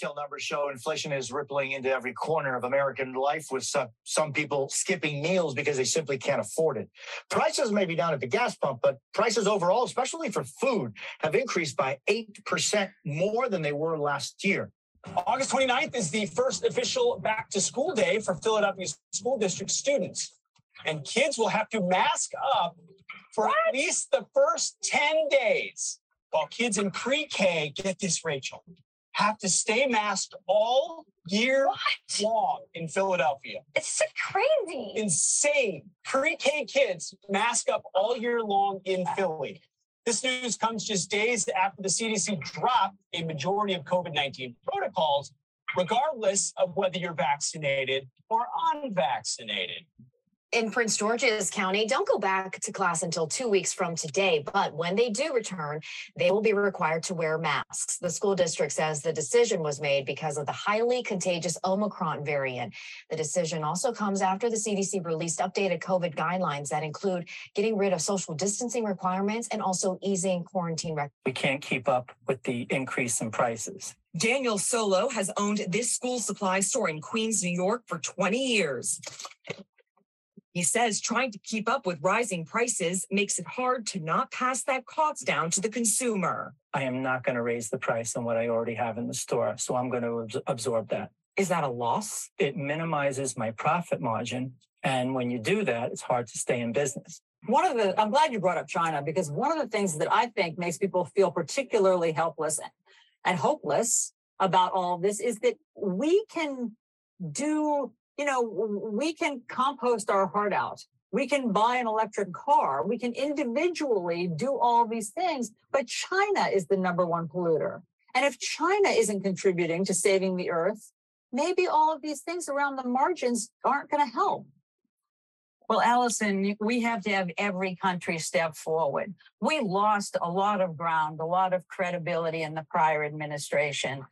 retail numbers show inflation is rippling into every corner of American life, with some people skipping meals because they simply can't afford it. Prices may be down at the gas pump, but prices overall, especially for food, have increased by 8% more than they were last year. August 29th is the first official back-to-school day for Philadelphia School District students. And kids will have to mask up for at least the first 10 days. While kids in pre-K, get this, Rachel, have to stay masked all year long in Philadelphia. It's so crazy. Insane. Pre-K kids mask up all year long in Philly. This news comes just days after the CDC dropped a majority of COVID-19 protocols, regardless of whether you're vaccinated or unvaccinated. In Prince George's County, don't go back to class until 2 weeks from today, but when they do return, they will be required to wear masks. The school district says the decision was made because of the highly contagious Omicron variant. The decision also comes after the CDC released updated COVID guidelines that include getting rid of social distancing requirements and also easing quarantine requirements. We can't keep up with the increase in prices. Daniel Solo has owned this school supply store in Queens, New York for 20 years. He says trying to keep up with rising prices makes it hard to not pass that cost down to the consumer. I am not going to raise the price on what I already have in the store, so I'm going to absorb that. Is that a loss? It minimizes my profit margin, and when you do that, it's hard to stay in business. I'm glad you brought up China, because one of the things that I think makes people feel particularly helpless and hopeless about all this is that we can do... You know, we can compost our heart out. We can buy an electric car. We can individually do all these things, but China is the number one polluter. And if China isn't contributing to saving the earth, maybe all of these things around the margins aren't going to help. Well, Allison, we have to have every country step forward. We lost a lot of ground, a lot of credibility in the prior administration.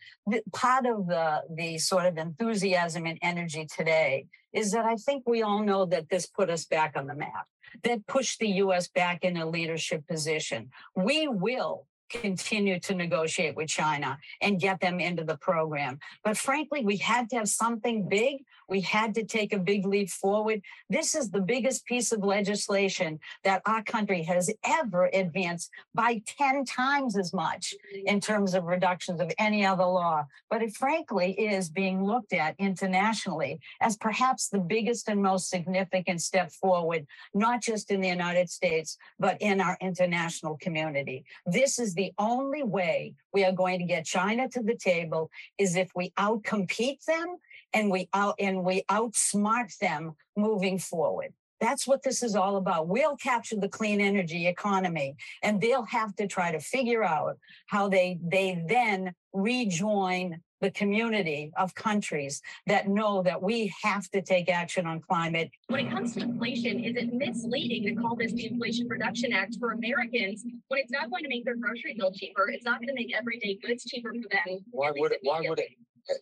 Part of the sort of enthusiasm and energy today is that I think we all know that this put us back on the map, that pushed the U.S. back in a leadership position. We will continue to negotiate with China and get them into the program. But frankly, we had to have something big. We had to take a big leap forward. This is the biggest piece of legislation that our country has ever advanced by 10 times as much in terms of reductions of any other law. But it frankly is being looked at internationally as perhaps the biggest and most significant step forward, not just in the United States, but in our international community. This is the only way we are going to get China to the table is if we outcompete them and we outsmart them moving forward. That's what this is all about. We'll capture the clean energy economy, and they'll have to try to figure out how they then rejoin the community of countries that know that we have to take action on climate. When it comes to inflation, is it misleading to call this the Inflation Reduction Act for Americans when it's not going to make their grocery bill cheaper? It's not going to make everyday goods cheaper for them. Why would it?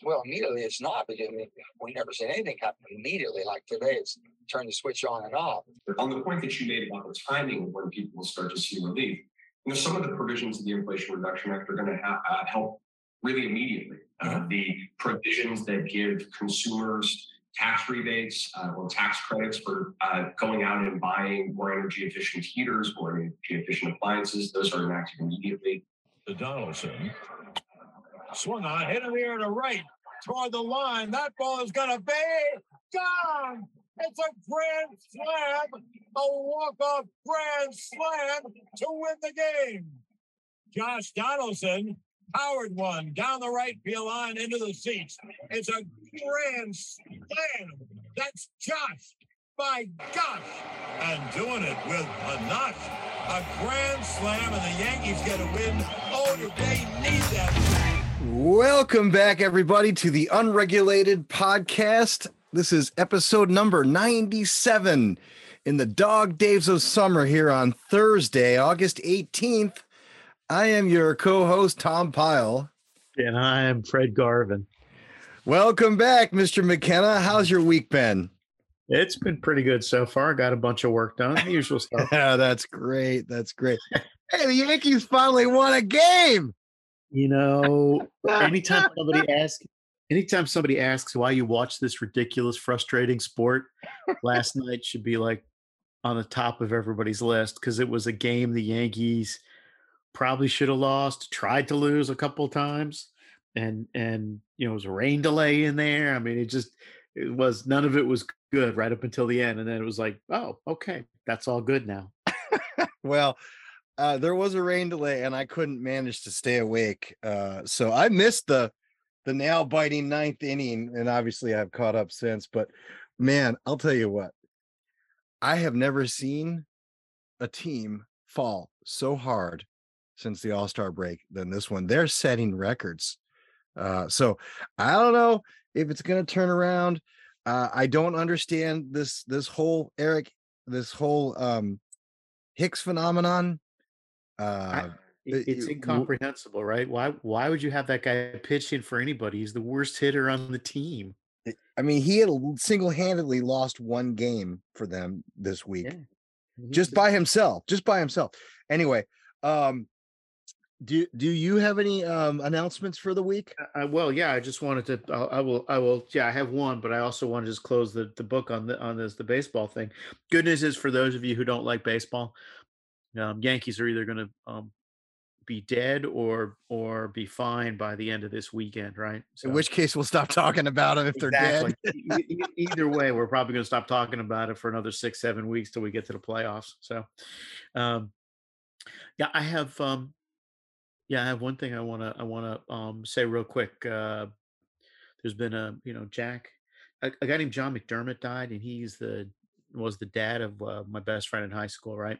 Well, immediately it's not, because we never seen anything happen immediately like today. It's turn the switch on and off. On the point that you made about the timing of when people will start to see relief, some of the provisions of the Inflation Reduction Act are going to help really immediately. The provisions that give consumers tax rebates or tax credits for going out and buying more energy-efficient heaters, more energy-efficient appliances, those are enacted immediately. The Donaldson swung on, hit in the air to right, toward the line. That ball is going to be gone. It's a grand slam, a walk-off grand slam to win the game. Josh Donaldson powered one down the right field line into the seats. It's a grand slam. That's Josh. By gosh. And doing it with a notch. A grand slam, and the Yankees get a win. Oh, do they need that. Welcome back, everybody, to the Unregulated Podcast. This is episode number 97 in the dog days of summer here on Thursday, August 18th. I am your co-host, Tom Pyle. And I am Fred Garvin. Welcome back, Mr. McKenna. How's your week been? It's been pretty good so far. Got a bunch of work done, the usual stuff. Yeah, that's great. That's great. Hey, the Yankees finally won a game. You know, anytime somebody asks why you watch this ridiculous, frustrating sport, last night should be like on the top of everybody's list because it was a game the Yankees probably should have lost, tried to lose a couple of times, and you know, it was a rain delay in there. I mean, it was none of it was good right up until the end, and then it was like, oh, okay, that's all good now. Well, there was a rain delay, and I couldn't manage to stay awake, so I missed the nail biting ninth inning, and obviously I've caught up since. But man, I'll tell you what, I have never seen a team fall so hard since the All-Star break than this one. They're setting records, so I don't know if it's going to turn around. I don't understand this whole Hicks phenomenon. It's incomprehensible, right? Why would you have that guy pitch in for anybody? He's the worst hitter on the team. I mean, he had single-handedly lost one game for them this week, just by himself. Anyway, do you have any announcements for the week? I just wanted to. I will. Yeah, I have one, but I also want to just close the book on the baseball thing. Good news is for those of you who don't like baseball, Yankees are either going to be dead or be fine by the end of this weekend, right? So, in which case, we'll stop talking about them if they're dead. Either way, we're probably going to stop talking about it for another 6-7 weeks till we get to the playoffs. So, I have one thing I want to say real quick. There's been Jack, a guy named John McDermott died, and he was the dad of my best friend in high school, right?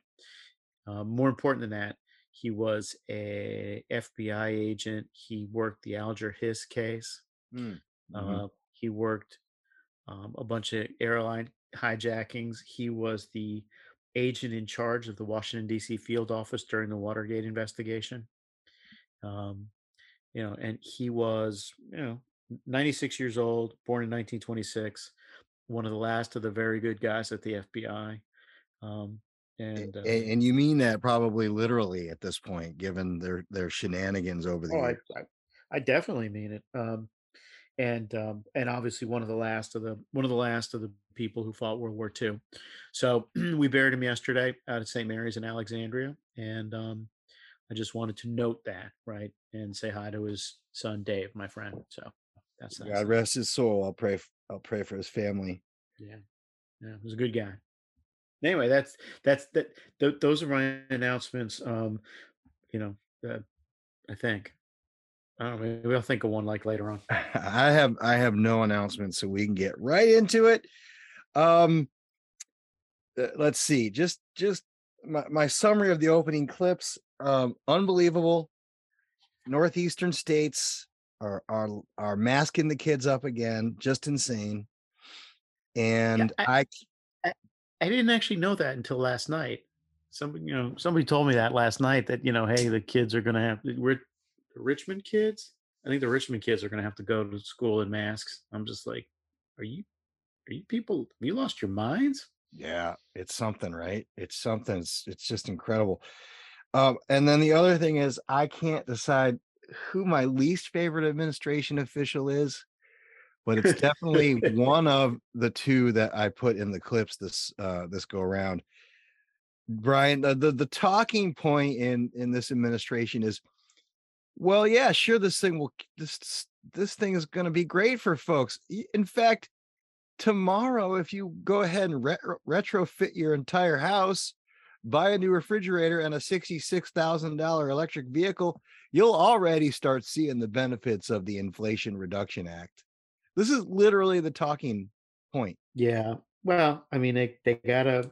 More important than that, he was a FBI agent. He worked the Alger Hiss case. Mm-hmm. He worked a bunch of airline hijackings. He was the agent in charge of the Washington, D.C. field office during the Watergate investigation. And he was, 96 years old, born in 1926, one of the last of the very good guys at the FBI. And you mean that probably literally at this point, given their shenanigans over the years. I definitely mean it. And obviously one of the last of the people who fought World War II. So we buried him yesterday out at St. Mary's in Alexandria, and I just wanted to note that, right, and say hi to his son Dave, my friend. So that's nice. God rest his soul. I'll pray for his family. Yeah, yeah, he was a good guy. Anyway, that's that. Those are my announcements. I think. I don't know. Maybe I'll think of one like later on. I have no announcements, so we can get right into it. Let's see. Just my summary of the opening clips. Unbelievable. Northeastern states are masking the kids up again. Just insane. And yeah, I didn't actually know that until last night. Somebody told me that last night that, hey, the kids are going to have, we're the Richmond kids. I think the Richmond kids are going to have to go to school in masks. I'm just like, are you people, you lost your minds? Yeah. It's something, right? It's something. It's just incredible. And then the other thing is I can't decide who my least favorite administration official is. But it's definitely one of the two that I put in the clips this go around. Brian, the talking point in this administration is, well, yeah, sure, this thing is going to be great for folks. In fact, tomorrow, if you go ahead and retrofit your entire house, buy a new refrigerator and a $66,000 electric vehicle, you'll already start seeing the benefits of the Inflation Reduction Act. This is literally the talking point. Yeah. Well, I mean, they gotta,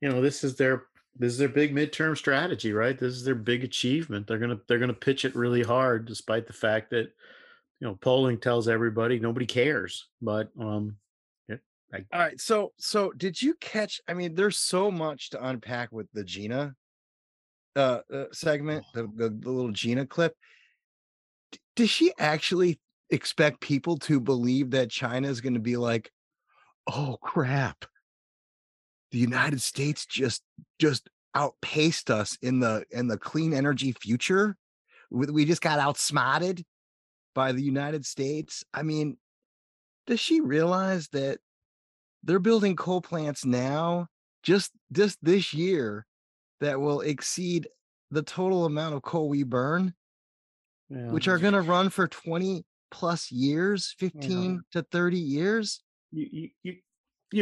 this is their big midterm strategy, right? This is their big achievement. They're gonna pitch it really hard, despite the fact that, polling tells everybody nobody cares. But all right. So did you catch? I mean, there's so much to unpack with the Gina segment, the little Gina clip. Does she actually expect people to believe that China is going to be like, oh crap, the United States just outpaced us in the clean energy future? we just got outsmarted by the United States. I mean, does she realize that they're building coal plants now just this year that will exceed the total amount of coal we burn, which are going to run for 20 plus years, 15 to 30 years? You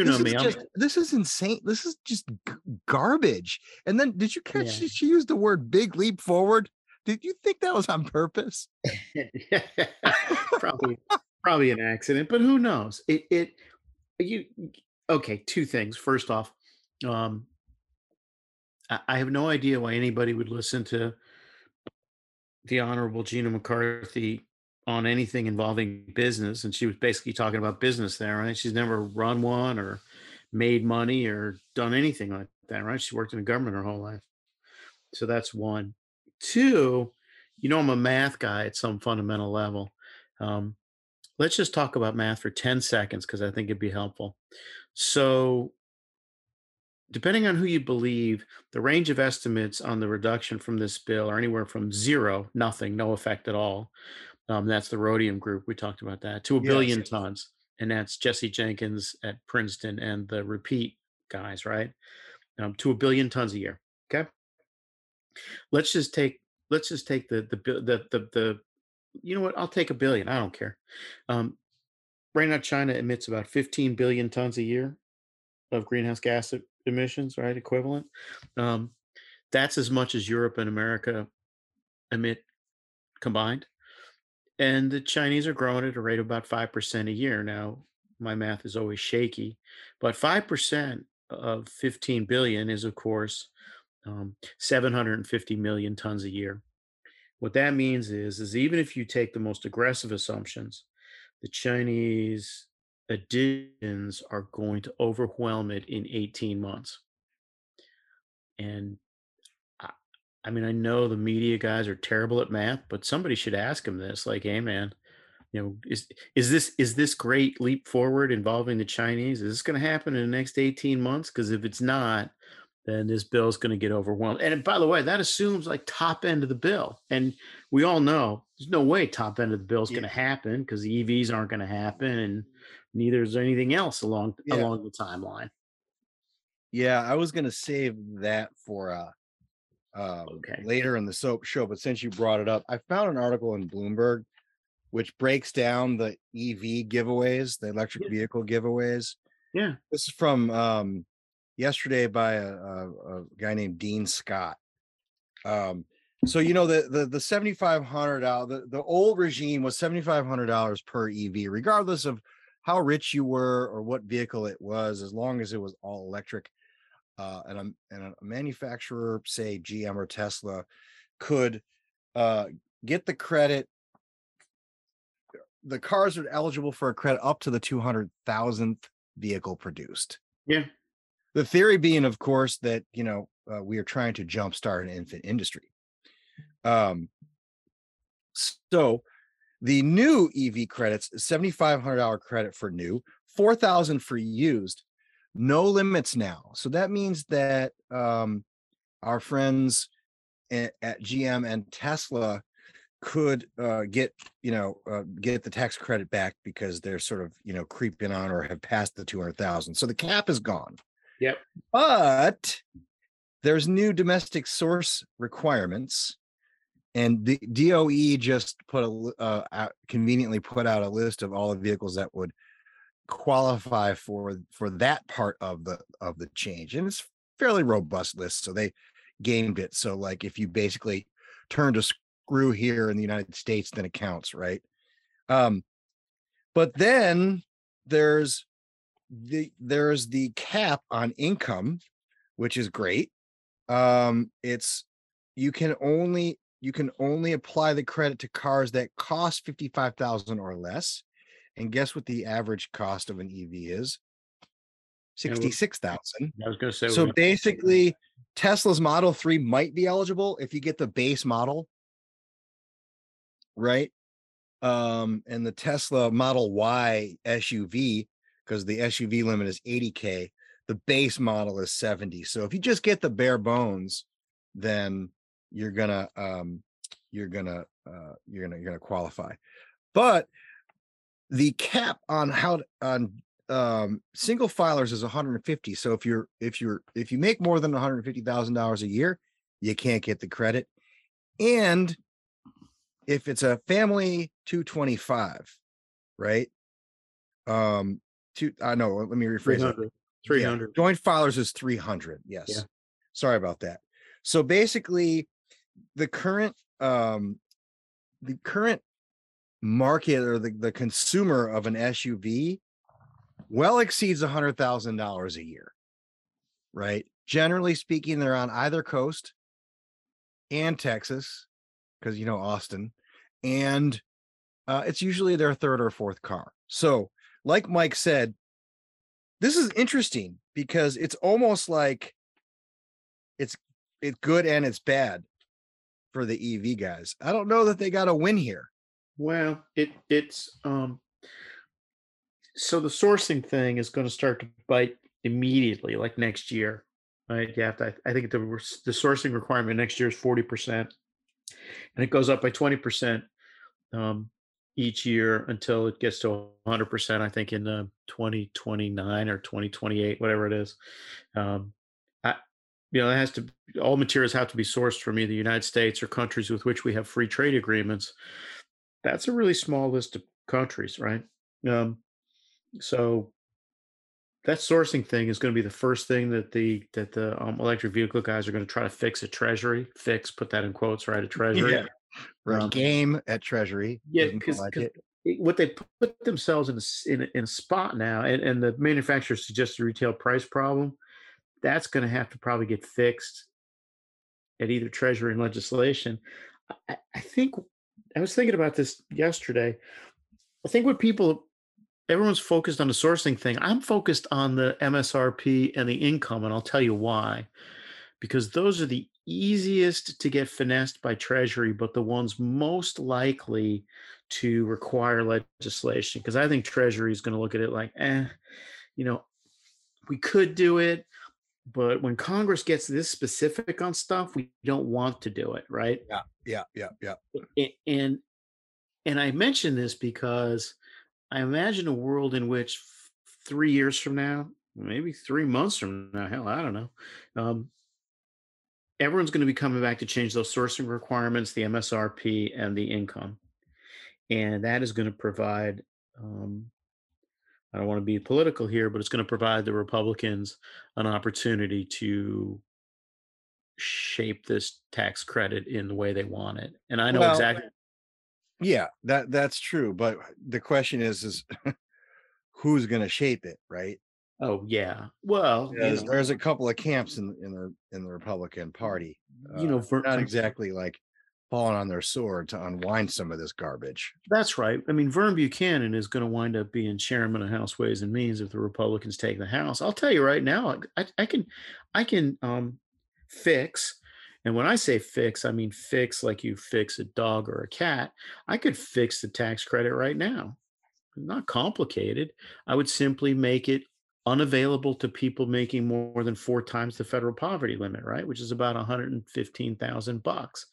know me. This is insane. This is just garbage. And then did you catch she used the word big leap forward? Did you think that was on purpose? Probably an accident, but who knows? Two things. First off, I have no idea why anybody would listen to the Honorable Gina McCarthy on anything involving business. And she was basically talking about business there, right? She's never run one or made money or done anything like that, right? She worked in the government her whole life. So that's one. Two, you know, I'm a math guy at some fundamental level. Let's just talk about math for 10 seconds because I think it'd be helpful. So depending on who you believe, the range of estimates on the reduction from this bill are anywhere from zero, nothing, no effect at all. That's the Rhodium Group. We talked about that, to a billion tons. And that's Jesse Jenkins at Princeton and the Repeat guys, right? To a billion tons a year. Okay. Let's just take the you know what? I'll take a billion. I don't care. Right now, China emits about 15 billion tons a year of greenhouse gas emissions, right? Equivalent. That's as much as Europe and America emit combined. And the Chinese are growing at a rate of about 5% a year. Now, my math is always shaky, but 5% of 15 billion is, of course, 750 million tons a year. What that means is even if you take the most aggressive assumptions, the Chinese additions are going to overwhelm it in 18 months. And I mean, I know the media guys are terrible at math, but somebody should ask them this, like, hey man, you know, is this great leap forward involving the Chinese? Is this going to happen in the next 18 months? Because if it's not, then this bill is going to get overwhelmed. And by the way, that assumes like top end of the bill. And we all know there's no way top end of the bill is going to happen because the EVs aren't going to happen and neither is anything else along the timeline. Yeah, I was going to save that for later in the soap show. But since you brought it up, I found an article in Bloomberg which breaks down the EV giveaways, the electric vehicle giveaways. Yeah. This is from... yesterday by a guy named Dean Scott. So, you know, the $7,500, the old regime was $7,500 per EV, regardless of how rich you were or what vehicle it was, as long as it was all electric. And a manufacturer, say GM or Tesla, could get the credit. The cars are eligible for a credit up to the 200,000th vehicle produced. Yeah. The theory being, of course, that, you know, we are trying to jumpstart an infant industry. So the new EV credits, $7,500 credit for new, $4,000 for used, no limits now. So that means that our friends at GM and Tesla could get the tax credit back because they're sort of, you know, creeping on or have passed the 200,000. So the cap is gone. Yep. But there's new domestic source requirements, and the DOE just conveniently put out a list of all the vehicles that would qualify for that part of the change, and it's a fairly robust list. So they gamed it. So like if you basically turned a screw here in the United States, then it counts, right? But then there's the cap on income, which is great. It's you can only apply the credit to cars that cost $55,000 or less. And guess what the average cost of an EV is? $66,000. I was going to say. So basically, Tesla's Model 3 might be eligible if you get the base model, right? And the Tesla Model Y SUV. Because the SUV limit is $80,000, the base model is $70,000. So if you just get the bare bones, then you're gonna you're gonna qualify. But the cap on how single filers is 150. So if you make more than $150,000 a year, you can't get the credit. And if it's a family 225, right? Let me rephrase it. 300. Yeah, joint filers is 300. Yes. Yeah. Sorry about that. So basically the current market or the consumer of an SUV well exceeds $100,000 a year, right? Generally speaking, they're on either coast and Texas, because Austin, and it's usually their third or fourth car. So like Mike said, this is interesting because it's almost like it's good and it's bad for the EV guys. I don't know that they got a win here. Well, it's so the sourcing thing is going to start to bite immediately, like next year, right? You have to, I think the sourcing requirement next year is 40%, and it goes up by 20% each year until it gets to 100%, I think, in 2029 or 2028, whatever it is. It has to, all materials have to be sourced from either the United States or countries with which we have free trade agreements. That's a really small list of countries, right? So that sourcing thing is going to be the first thing that the electric vehicle guys are going to try to fix at Treasury. Fix, put that in quotes, right? At Treasury. Yeah. Game at Treasury. Yeah, because what they put themselves in a spot now, and the manufacturer suggested retail price problem, that's going to have to probably get fixed at either Treasury and legislation. I think I was thinking about this yesterday. I think everyone's focused on the sourcing thing. I'm focused on the MSRP and the income, and I'll tell you why. Because those are the easiest to get finessed by Treasury, but the ones most likely to require legislation. Because I think Treasury is going to look at it like, we could do it, but when Congress gets this specific on stuff, we don't want to do it, right? Yeah. And I mention this because I imagine a world in which 3 years from now, maybe 3 months from now, hell, I don't know, everyone's going to be coming back to change those sourcing requirements, the MSRP, and the income. And that is going to provide, I don't want to be political here, but it's going to provide the Republicans an opportunity to shape this tax credit in the way they want it. And I know exactly. Yeah, that's true. But the question is who's going to shape it, right? Oh yeah. Well, there's a couple of camps in the Republican Party. We're not exactly like falling on their sword to unwind some of this garbage. That's right. I mean, Vern Buchanan is going to wind up being chairman of House Ways and Means if the Republicans take the House. I'll tell you right now, I can fix. And when I say fix, I mean fix like you fix a dog or a cat. I could fix the tax credit right now. Not complicated. I would simply make it unavailable to people making more than 4 times the federal poverty limit, right? Which is about $115,000.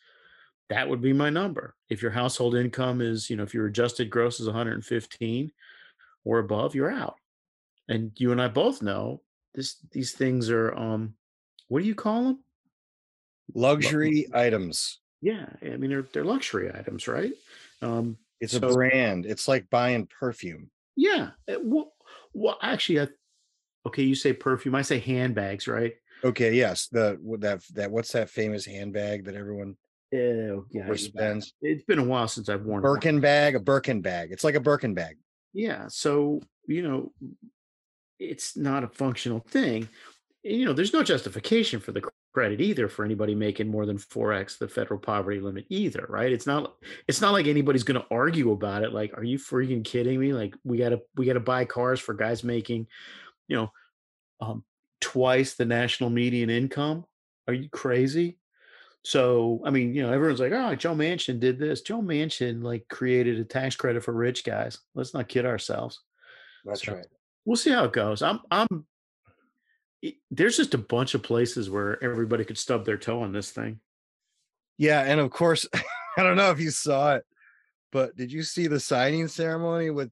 That would be my number. If your household income is, if your adjusted gross is 115 or above, you're out. And you and I both know these things are, what do you call them? Luxury items. Yeah, I mean they're luxury items, right? It's a brand. It's like buying perfume. Yeah. Well, actually, okay. You say perfume. I say handbags, right? Okay. Yes. What's that famous handbag that everyone overspends? It's been a while since I've worn a Birkin bag. It's like a Birkin bag. Yeah. So it's not a functional thing. There's no justification for the credit either for anybody making more than 4x the federal poverty limit either, right? It's not like anybody's going to argue about it. Like, are you freaking kidding me? Like, we gotta buy cars for guys making, twice the national median income. Are you crazy? So, I mean, everyone's like, oh, Joe Manchin did this. Joe Manchin like created a tax credit for rich guys. Let's not kid ourselves. That's right. We'll see how it goes. There's just a bunch of places where everybody could stub their toe on this thing. Yeah, and of course, I don't know if you saw it, but did you see the signing ceremony with?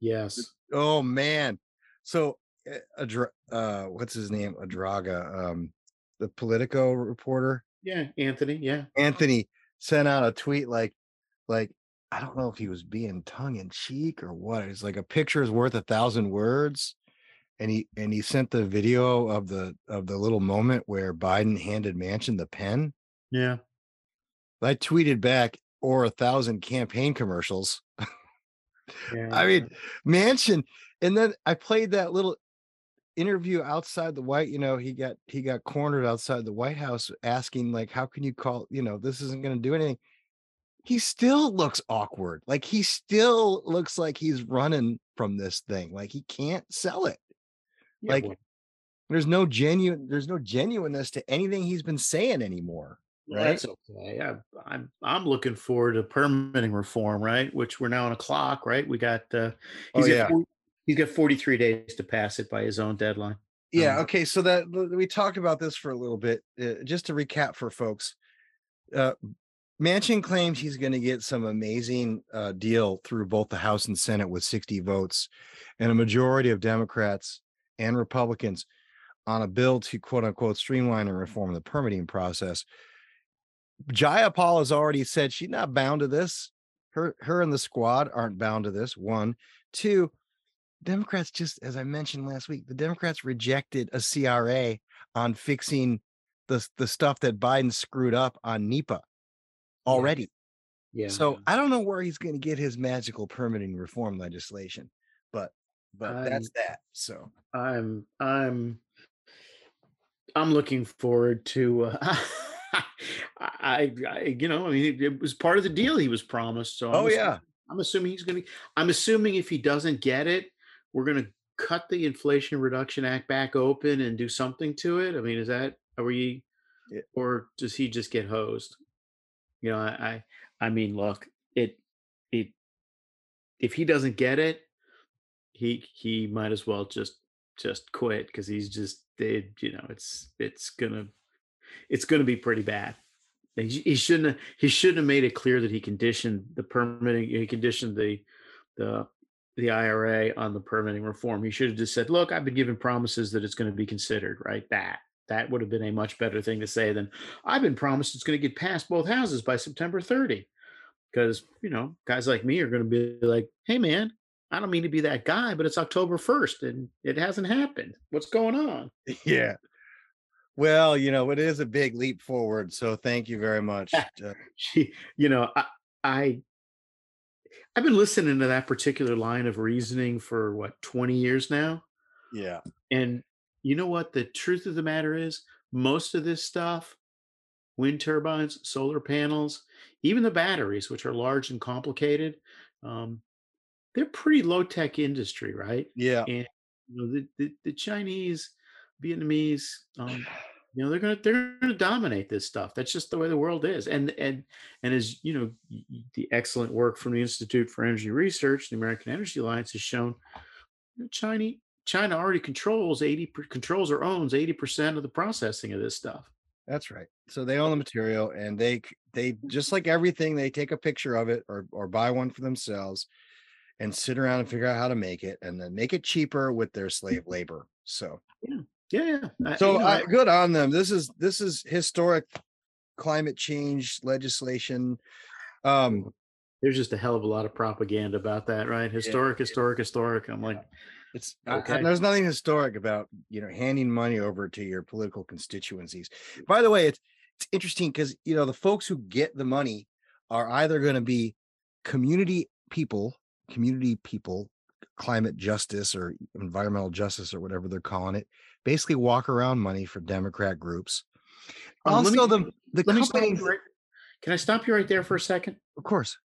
Yes. Oh man, so what's his name? Adraga, the Politico reporter. Yeah, Anthony. Yeah, Anthony sent out a tweet like I don't know if he was being tongue in cheek or what. It's like a picture is worth 1,000 words, and he sent the video of the little moment where Biden handed Manchin the pen. Yeah. I tweeted back, or 1,000 campaign commercials. Yeah. I mean, Manchin. And then I played that little interview outside the White, you know, he got cornered outside the White House asking, like, how can you call, you know, this isn't going to do anything. He still looks awkward. Like, he still looks like he's running from this thing. Like, he can't sell it. Yeah, like, there's no genuineness to anything he's been saying anymore. Right. That's okay. I'm looking forward to permitting reform, right? Which we're now on a clock, right? We got he's got 43 days to pass it by his own deadline. Yeah. Okay. So that we talked about this for a little bit, just to recap for folks. Manchin claims he's going to get some amazing deal through both the House and Senate with 60 votes and a majority of Democrats and Republicans on a bill to quote unquote streamline and reform the permitting process. Jayapal has already said she's not bound to this. Her and the squad aren't bound to this. 1, 2, Democrats, just as I mentioned last week, the Democrats rejected a CRA on fixing the stuff that Biden screwed up on NEPA already. Yeah. So I don't know where he's going to get his magical permitting reform legislation, but that's that. So I'm looking forward to. It was part of the deal he was promised. So I'm assuming if he doesn't get it, we're going to cut the Inflation Reduction Act back open and do something to it. I mean, or does he just get hosed? You know, I mean, look, it if he doesn't get it, he might as well just quit, because he's just dead. You know, it's going to be pretty bad. He shouldn't have made it clear that he conditioned the permitting. He conditioned the IRA on the permitting reform. He should have just said, "Look, I've been given promises that it's going to be considered." Right? That would have been a much better thing to say than, "I've been promised it's going to get past both houses by September 30." Because, you know, guys like me are going to be like, "Hey, man, I don't mean to be that guy, but it's October 1st and it hasn't happened. What's going on?" Yeah. Well, you know, it is a big leap forward. So thank you very much. You know, I've been listening to that particular line of reasoning for, what, 20 years now? Yeah. And you know what? The truth of the matter is, most of this stuff, wind turbines, solar panels, even the batteries, which are large and complicated, they're pretty low-tech industry, right? Yeah. And you know, the Chinese, Vietnamese, you know, they're gonna dominate this stuff. That's just the way the world is. And as you know, the excellent work from the Institute for Energy Research, the American Energy Alliance, has shown, you know, China already controls or owns 80% of the processing of this stuff. That's right. So they own the material, and they just like everything, they take a picture of it or buy one for themselves, and sit around and figure out how to make it, and then make it cheaper with their slave labor. So yeah. Yeah. Good on them. This is historic climate change legislation. There's just a hell of a lot of propaganda about that, right? Historic. I'm like, it's okay. There's nothing historic about, you know, handing money over to your political constituencies. By the way, it's interesting because, you know, the folks who get the money are either going to be community people, climate justice or environmental justice or whatever they're calling it, basically walk around money for Democrat groups. Also, the companies. Can I stop you right there for a second? Of course.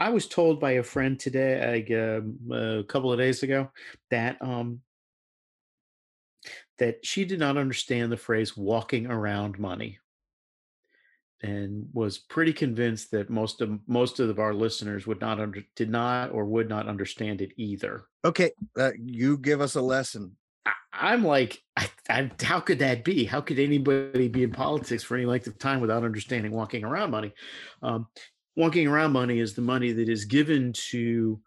I was told by a friend today, like, a couple of days ago, that that she did not understand the phrase "walking around money," and was pretty convinced that most of our listeners did not or would not understand it either. Okay, you give us a lesson. I'm like, how could that be? How could anybody be in politics for any length of time without understanding walking around money? Walking around money is the money that is given to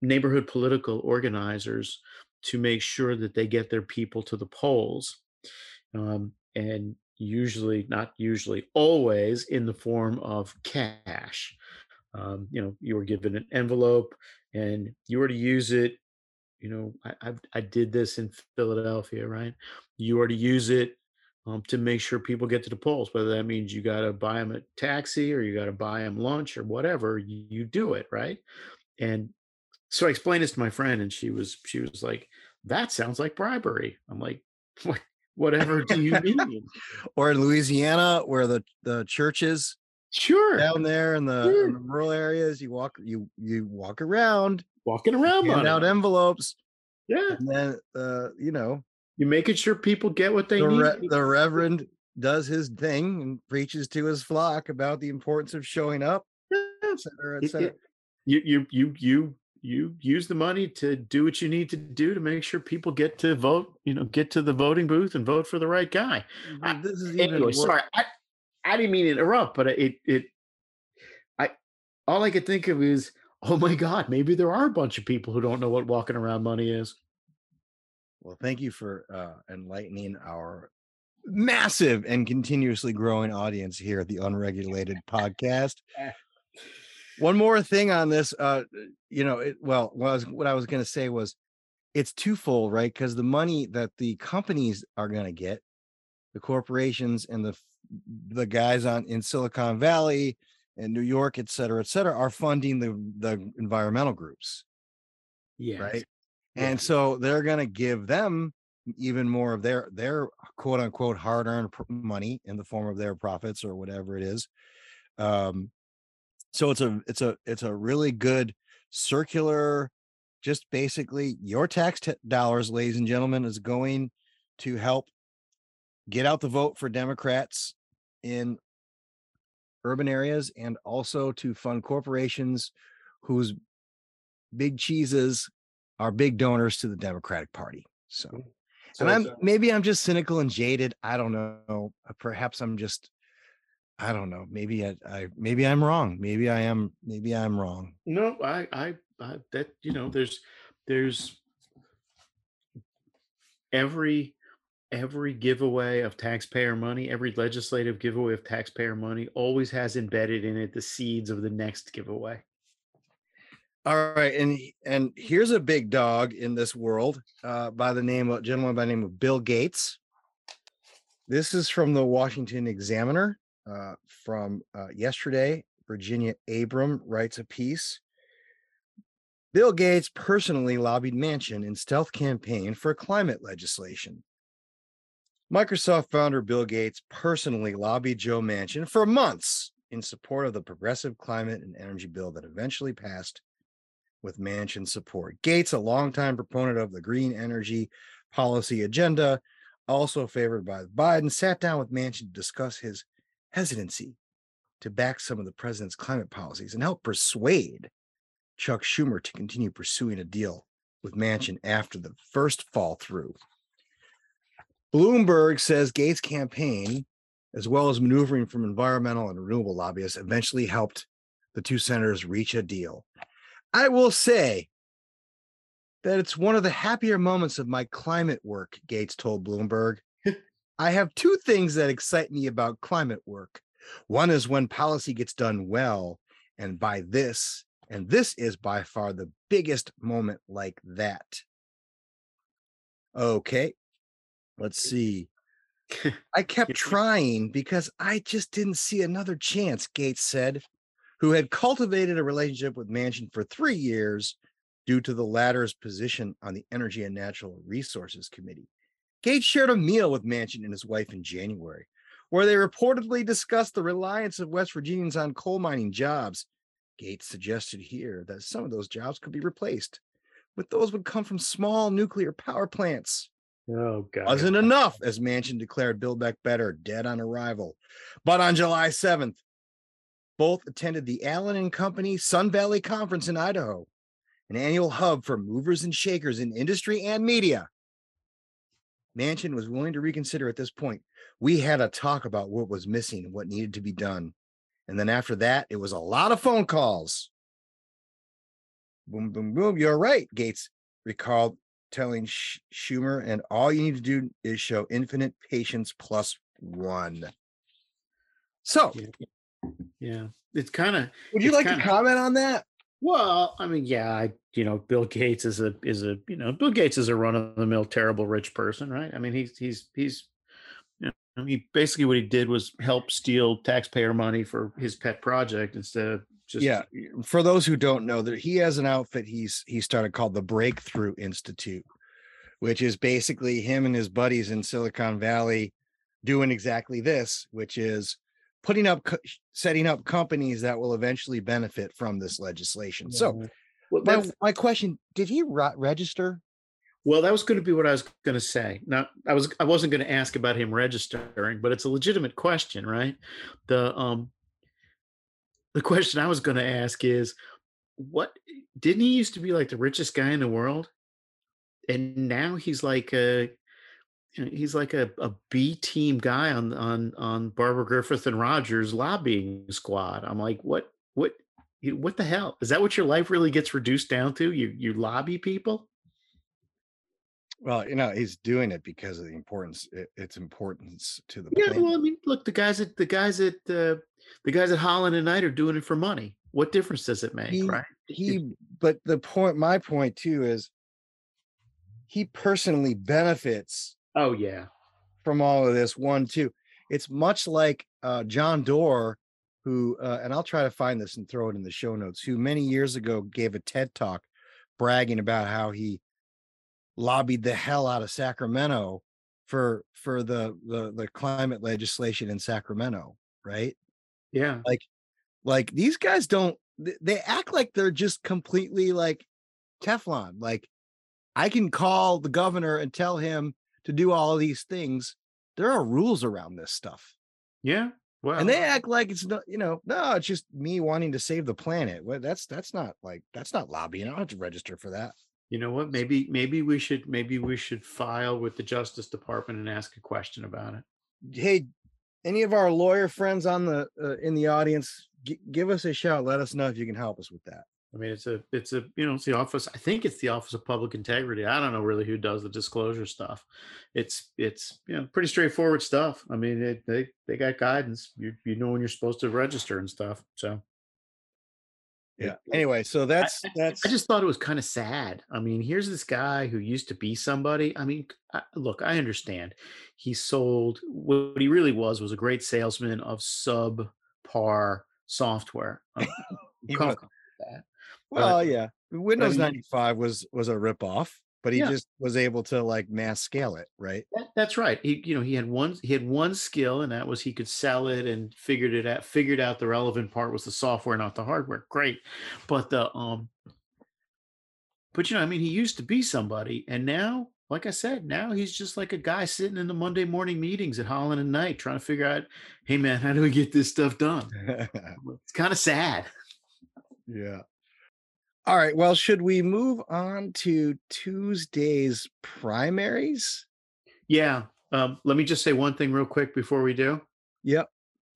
neighborhood political organizers to make sure that they get their people to the polls. And usually, not usually, always in the form of cash. You were given an envelope and you were to use it. You know, I did this in Philadelphia, right? You are to use it to make sure people get to the polls, whether that means you got to buy them a taxi or you got to buy them lunch or whatever, you do it, right? And so I explained this to my friend, and she was like, "That sounds like bribery." I'm like, "What? Whatever do you mean?" Or in Louisiana, where the churches, sure, down there in the rural areas, you walk around. Walking around, hand out envelopes, yeah. And then, you're making sure people get what they need. The reverend does his thing and preaches to his flock about the importance of showing up, et cetera, et cetera. You use the money to do what you need to do to make sure people get to vote. You know, get to the voting booth and vote for the right guy. Sorry, I didn't mean to interrupt, but all I could think of is, oh my God, maybe there are a bunch of people who don't know what walking around money is. Well, thank you for enlightening our massive and continuously growing audience here at the Unregulated Podcast. One more thing on this, what I was going to say was it's twofold, right? Because the money that the companies are going to get, the corporations and the guys in Silicon Valley, and New York, et cetera, are funding the environmental groups. Yeah. Right. And so they're going to give them even more of their quote unquote hard earned money in the form of their profits or whatever it is. So it's a really good circular, just basically your tax dollars, ladies and gentlemen, is going to help get out the vote for Democrats in urban areas, and also to fund corporations whose big cheeses are big donors to the Democratic Party. Maybe I'm just cynical and jaded. I don't know. Perhaps I'm just, I don't know. Maybe I'm wrong. Maybe I'm wrong. No, I that, you know, there's every giveaway of taxpayer money, every legislative giveaway of taxpayer money always has embedded in it the seeds of the next giveaway. All right. And here's a big dog in this world by the name of Bill Gates. This is from the Washington Examiner from yesterday. Virginia Abram writes a piece. Bill Gates personally lobbied Manchin in stealth campaign for climate legislation. Microsoft founder Bill Gates personally lobbied Joe Manchin for months in support of the progressive climate and energy bill that eventually passed with Manchin's support. Gates, a longtime proponent of the green energy policy agenda, also favored by Biden, sat down with Manchin to discuss his hesitancy to back some of the president's climate policies and help persuade Chuck Schumer to continue pursuing a deal with Manchin after the first fall through. Bloomberg says Gates' campaign, as well as maneuvering from environmental and renewable lobbyists, eventually helped the two senators reach a deal. I will say that it's one of the happier moments of my climate work, Gates told Bloomberg. I have two things that excite me about climate work. One is when policy gets done well, and this is by far the biggest moment like that. Okay. Let's see. I kept trying because I just didn't see another chance, Gates said, who had cultivated a relationship with Manchin for 3 years due to the latter's position on the Energy and Natural Resources Committee. Gates shared a meal with Manchin and his wife in January, where they reportedly discussed the reliance of West Virginians on coal mining jobs. Gates suggested here that some of those jobs could be replaced, but those would come from small nuclear power plants. Oh, God. Wasn't enough, as Manchin declared Build Back Better dead on arrival. But on July 7th, both attended the Allen and Company Sun Valley Conference in Idaho, an annual hub for movers and shakers in industry and media. Manchin was willing to reconsider at this point. We had a talk about what was missing and what needed to be done. And then after that, it was a lot of phone calls. Boom, boom, boom. You're right, Gates recalled telling Schumer, and all you need to do is show infinite patience plus one. So. Yeah. It's kind of. Would you like to comment on that? Well, I mean, yeah, Bill Gates is a Bill Gates is a run of the mill, terrible rich person. Right. I mean, he basically what he did was help steal taxpayer money for his pet project instead of just. Yeah. For those who don't know that he has an outfit he started called the Breakthrough Institute, which is basically him and his buddies in Silicon Valley doing exactly this, which is setting up companies that will eventually benefit from this legislation. Yeah. So well, my question, did he register? Well, that was going to be what I was going to say. Now, I wasn't going to ask about him registering, but it's a legitimate question, right? The question I was going to ask is, didn't he used to be like the richest guy in the world? And now he's like a B team guy on Barbara Griffith and Rogers' lobbying squad. I'm like, what the hell? Is that what your life really gets reduced down to? You lobby people? Well, he's doing it because of the importance. Its importance to the planet. Yeah. Well, I mean, look, the guys at Holland and Knight are doing it for money. What difference does it make, right? But my point too is, he personally benefits. Oh, yeah. From all of this, one, two. It's much like John Doerr, who, and I'll try to find this and throw it in the show notes, who many years ago gave a TED Talk bragging about how he lobbied the hell out of Sacramento for the climate legislation in Sacramento, right? Yeah. Like these guys they act like they're just completely like Teflon. Like, I can call the governor and tell him to do all of these things. There are rules around this stuff. Yeah. Well, and they act like it's not, it's just me wanting to save the planet. Well, that's not lobbying. I don't have to register for that. You know what? Maybe we should file with the Justice Department and ask a question about it. Hey, any of our lawyer friends on the in the audience, give us a shout. Let us know if you can help us with that. I mean, it's the office. I think it's the Office of Public Integrity. I don't know really who does the disclosure stuff. It's pretty straightforward stuff. I mean, they got guidance. You know when you're supposed to register and stuff. So yeah. Anyway, so I just thought it was kind of sad. I mean, here's this guy who used to be somebody. I mean, look, I understand. He sold what he really was a great salesman of subpar software. That. Well, yeah, Windows 95 was a ripoff, but he just was able to like mass scale it, right? That's right. He had one skill, and that was he could sell it and figured out the relevant part was the software, not the hardware. Great, but he used to be somebody, and now, like I said, now he's just like a guy sitting in the Monday morning meetings at Holland and Knight trying to figure out, hey man, how do we get this stuff done? It's kind of sad. Yeah. All right. Well, should we move on to Tuesday's primaries? Yeah. Let me just say one thing real quick before we do. Yep.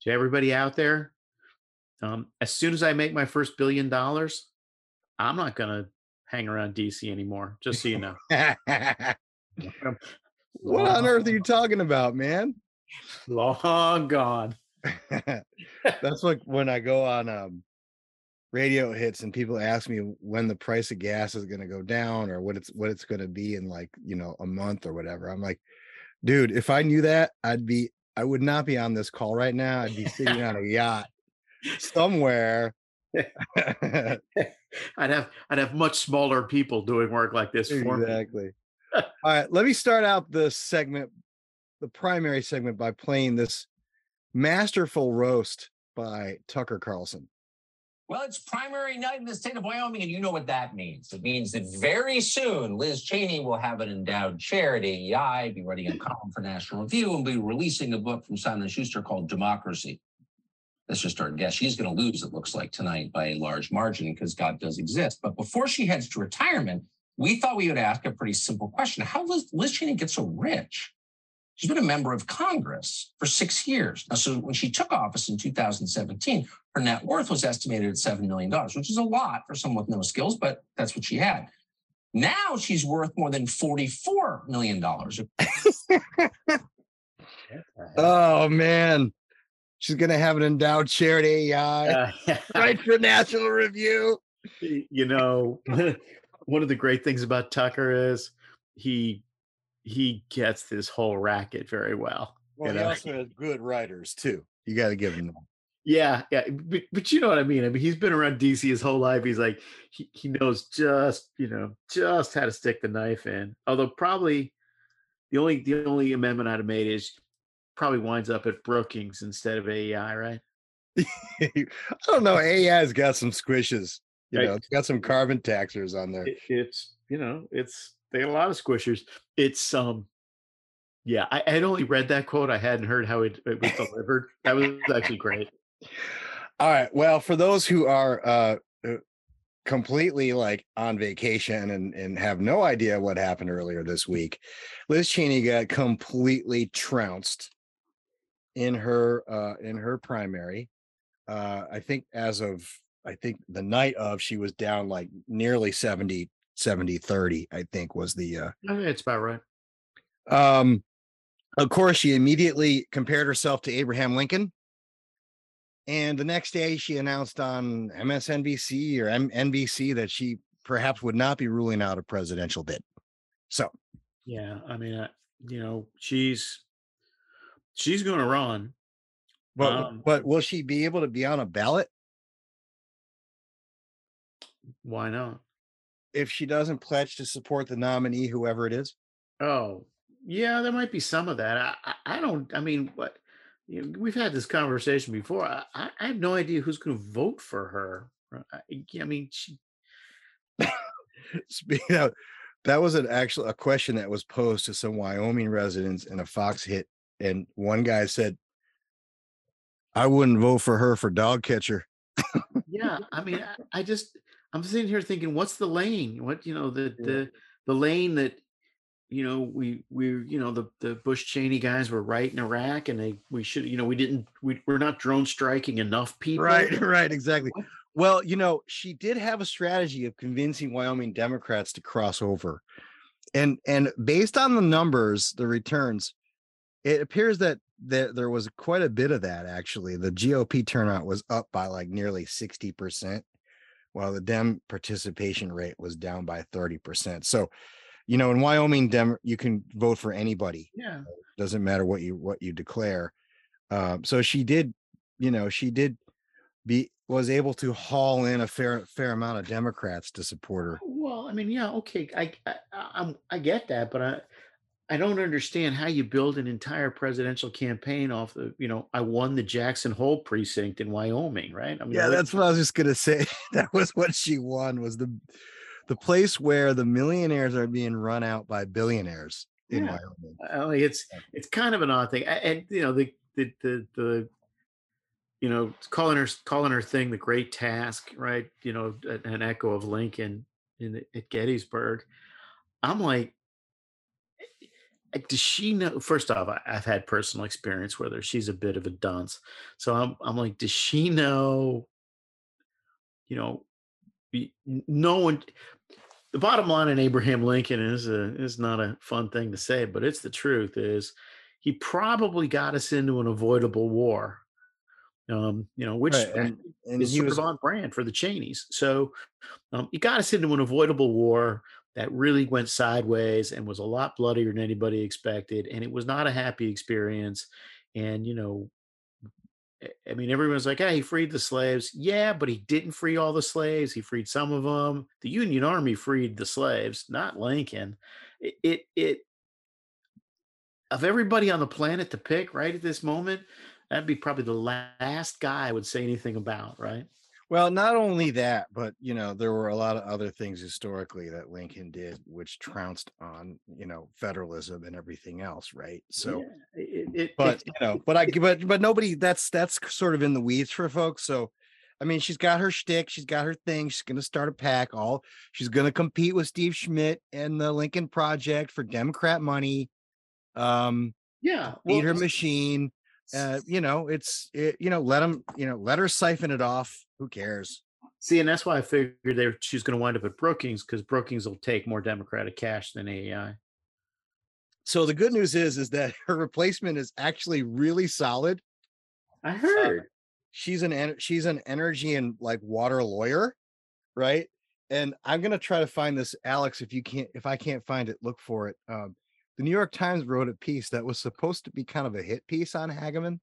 To everybody out there, as soon as I make my first $1 billion, I'm not going to hang around DC anymore. Just so you know. What on earth are you talking about, man? Long gone. That's like when I go on radio hits and people ask me when the price of gas is going to go down or what it's going to be in like, a month or whatever. I'm like, dude, if I knew that, I would not be on this call right now. I'd be sitting on a yacht somewhere. I'd have much smaller people doing work like this for me. Exactly. All right. Let me start out this segment, the primary segment, by playing this masterful roast by Tucker Carlson. Well, it's primary night in the state of Wyoming, and you know what that means. It means that very soon, Liz Cheney will have an endowed chair at AEI, be writing a column for National Review, and be releasing a book from Simon & Schuster called Democracy. That's just our guess. She's going to lose, it looks like, tonight by a large margin, because God does exist. But before she heads to retirement, we thought we would ask a pretty simple question. How did Liz Cheney get so rich? She's been a member of Congress for 6 years. Now, so when she took office in 2017, her net worth was estimated at $7 million, which is a lot for someone with no skills, but that's what she had. Now she's worth more than $44 million. Oh, man. She's going to have an endowed chair at AEI, right for National Review. You know, one of the great things about Tucker is he gets this whole racket very well. Well, he also has good writers, too. You got to give him that. Yeah, yeah. But you know what I mean? I mean, he's been around DC his whole life. He's like, he knows just how to stick the knife in. Although probably the only amendment I'd have made is probably winds up at Brookings instead of AEI, right? I don't know. AEI's got some squishes. You know, it's got some carbon taxers on there. It's they got a lot of squishers. It's yeah, I had only read that quote. I hadn't heard how it was delivered. That was actually great. All right. Well, for those who are completely like on vacation and have no idea what happened earlier this week, Liz Cheney got completely trounced in her primary. I think the night of, she was down like nearly 70-30, I think was the it's about right. Of course, she immediately compared herself to Abraham Lincoln. And the next day she announced on MSNBC or NBC that she perhaps would not be ruling out a presidential bid. So, yeah, I mean, she's going to run. But will she be able to be on a ballot? Why not? If she doesn't pledge to support the nominee, whoever it is. Oh, yeah, there might be some of that. I mean, we've had this conversation before. I have no idea who's going to vote for her. I mean, she. Speaking of, that was actually a question that was posed to some Wyoming residents in a Fox hit, and one guy said, "I wouldn't vote for her for dog catcher." Yeah, I mean, I'm sitting here thinking, what's the lane? What the lane that. You know, we the Bush Cheney guys were right in Iraq, and we're not drone striking enough people. Right, exactly. What? Well, you know, she did have a strategy of convincing Wyoming Democrats to cross over, and based on the numbers, the returns, it appears that there was quite a bit of that actually. The GOP turnout was up by like nearly 60%, while the Dem participation rate was down by 30%. So. You know, in Wyoming, you can vote for anybody. Yeah, doesn't matter what you declare. So she was able to haul in a fair amount of Democrats to support her. Well, I mean, yeah, okay, I get that, but I don't understand how you build an entire presidential campaign off of, I won the Jackson Hole precinct in Wyoming, right? I mean, yeah, that's what I was just gonna say. That was what she won, was the place where the millionaires are being run out by billionaires in Wyoming. Well, it's kind of an odd thing, and the calling her thing the great task, right? You know, an echo of Lincoln at Gettysburg. I'm like, does she know? First off, I've had personal experience with her. She's a bit of a dunce, so I'm like, does she know? You know, no one. The bottom line in Abraham Lincoln is not a fun thing to say, but it's the truth, is he probably got us into an avoidable war, which and is sort of on brand for the Cheneys. So he got us into an avoidable war that really went sideways and was a lot bloodier than anybody expected. And it was not a happy experience. And, I mean, everyone's like, hey, he freed the slaves. Yeah, but he didn't free all the slaves. He freed some of them. The Union Army freed the slaves, not Lincoln. Of everybody on the planet to pick right at this moment, that'd be probably the last guy I would say anything about, right? Well, not only that, but, there were a lot of other things historically that Lincoln did, which trounced on, federalism and everything else. Right. So, yeah, but nobody, that's sort of in the weeds for folks. So I mean, she's got her shtick. She's got her thing. She's going to start a PAC. She's going to compete with Steve Schmidt and the Lincoln Project for Democrat money. Feed her machine. Let her siphon it off. Who cares? See, and that's why I figured she's going to wind up at Brookings, because Brookings will take more Democratic cash than AEI. So the good news is that her replacement is actually really solid. I heard. She's an energy and like water lawyer, right? And I'm gonna try to find this, Alex. If I can't find it, look for it. The New York Times wrote a piece that was supposed to be kind of a hit piece on Hageman,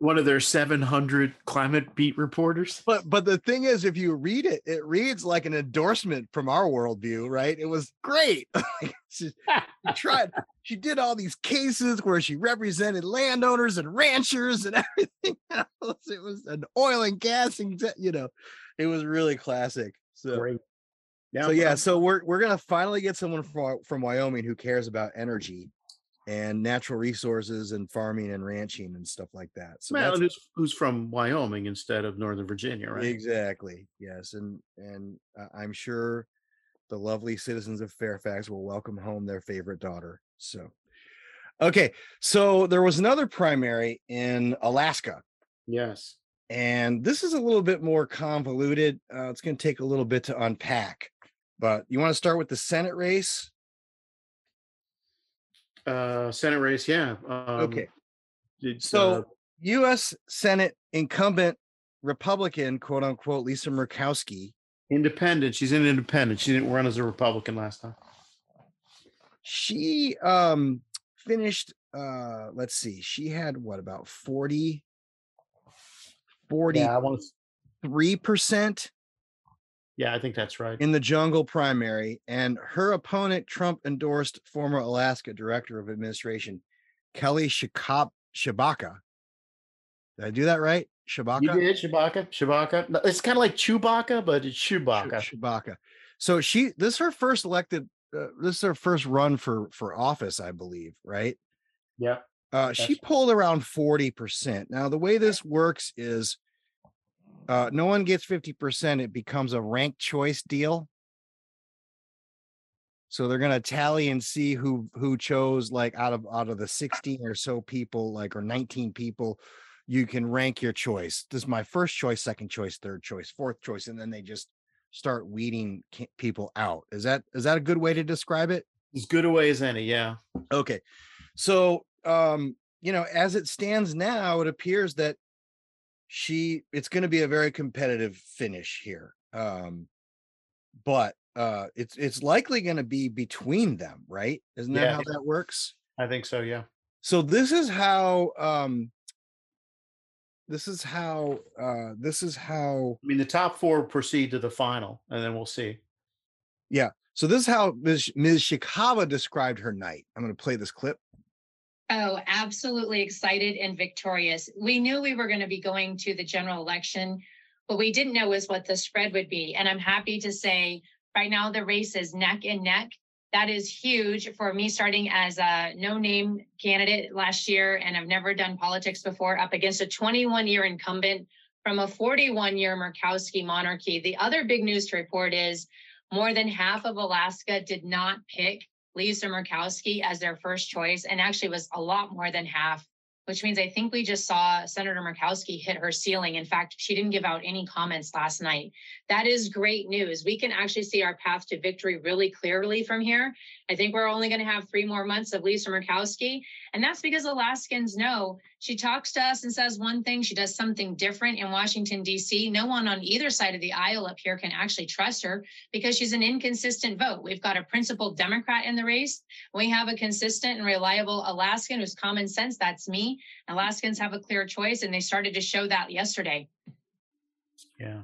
one of their 700 climate beat reporters. But the thing is, if you read it, it reads like an endorsement from our worldview, right? It was great. She did all these cases where she represented landowners and ranchers and everything else. It was an oil and gas, it was really classic. So great. So we're gonna finally get someone from Wyoming who cares about energy and natural resources and farming and ranching and stuff like that. So who's from Wyoming instead of Northern Virginia, right? Exactly. Yes. And I'm sure the lovely citizens of Fairfax will welcome home their favorite daughter. So, okay. So there was another primary in Alaska. Yes. And this is a little bit more convoluted. It's going to take a little bit to unpack, but you want to start with the Senate race? Senate race, yeah. Okay. So U.S. Senate incumbent Republican, quote unquote, Lisa Murkowski. Independent. She's an independent. She didn't run as a Republican last time. She finished, let's see, she had what, about 43%? Yeah, I think that's right. In the jungle primary, and her opponent, Trump endorsed former Alaska Director of Administration, Kelly Tshibaka. Did I do that right? Tshibaka? You did, Tshibaka. It's kind of like Chewbacca, but it's Chewbacca. Tshibaka. So this is her first run for office, I believe, right? Yeah. She pulled around 40%. Now, the way this works is no one gets 50%. It becomes a ranked choice deal. So they're going to tally and see who chose, like out of the 16 or so people, or 19 people, you can rank your choice. This is my first choice, second choice, third choice, fourth choice. And then they just start weeding people out. Is that a good way to describe it? As good a way as any. Yeah. Okay. So, as it stands now, it appears that it's going to be a very competitive finish here. But it's likely going to be between them, right? Isn't that how that works? I think so. Yeah. So this is how I mean, the top four proceed to the final, and then we'll see. Yeah. So this is how Ms. Tshibaka described her night. I'm going to play this clip. Oh, absolutely excited and victorious. We knew we were going to be going to the general election. What we didn't know was what the spread would be. And I'm happy to say right now the race is neck and neck. That is huge for me, starting as a no-name candidate last year, and I've never done politics before, up against a 21-year incumbent from a 41-year Murkowski monarchy. The other big news to report is more than half of Alaska did not pick Lisa Murkowski as their first choice, and actually was a lot more than half, which means I think we just saw Senator Murkowski hit her ceiling. In fact, she didn't give out any comments last night. That is great news. We can actually see our path to victory really clearly from here. I think we're only going to have 3 more months of Lisa Murkowski, and that's because Alaskans know she talks to us and says one thing, she does something different in Washington, D.C. No one on either side of the aisle up here can actually trust her because she's an inconsistent vote. We've got a principled Democrat in the race. We have a consistent and reliable Alaskan who's common sense. That's me. Alaskans have a clear choice, and they started to show that yesterday. Yeah.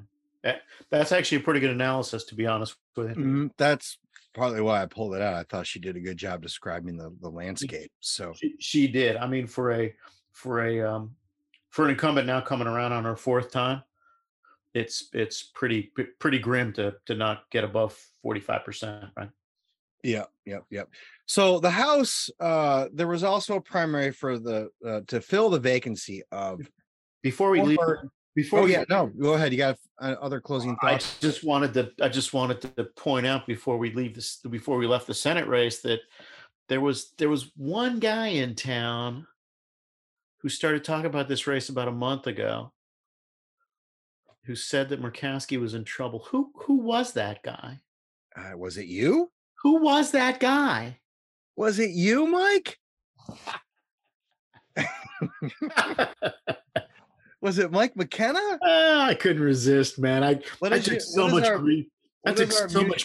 That's actually a pretty good analysis, to be honest with you. Mm-hmm. That's partly why I pulled it out. I thought she did a good job describing the landscape. So she did. I mean, for an incumbent now coming around on her 4th time, it's pretty grim to not get above 45%, right? Yep. So the House, there was also a primary for the to fill the vacancy of. Before we leave, go ahead. You got other closing thoughts? I just wanted to point out before we left the Senate race that there was one guy in town who started talking about this race about a month ago, who said that Murkowski was in trouble. Who was that guy? Was it you? Who was that guy? Was it you, Mike? Was it Mike McKenna? I couldn't resist, man. I took so much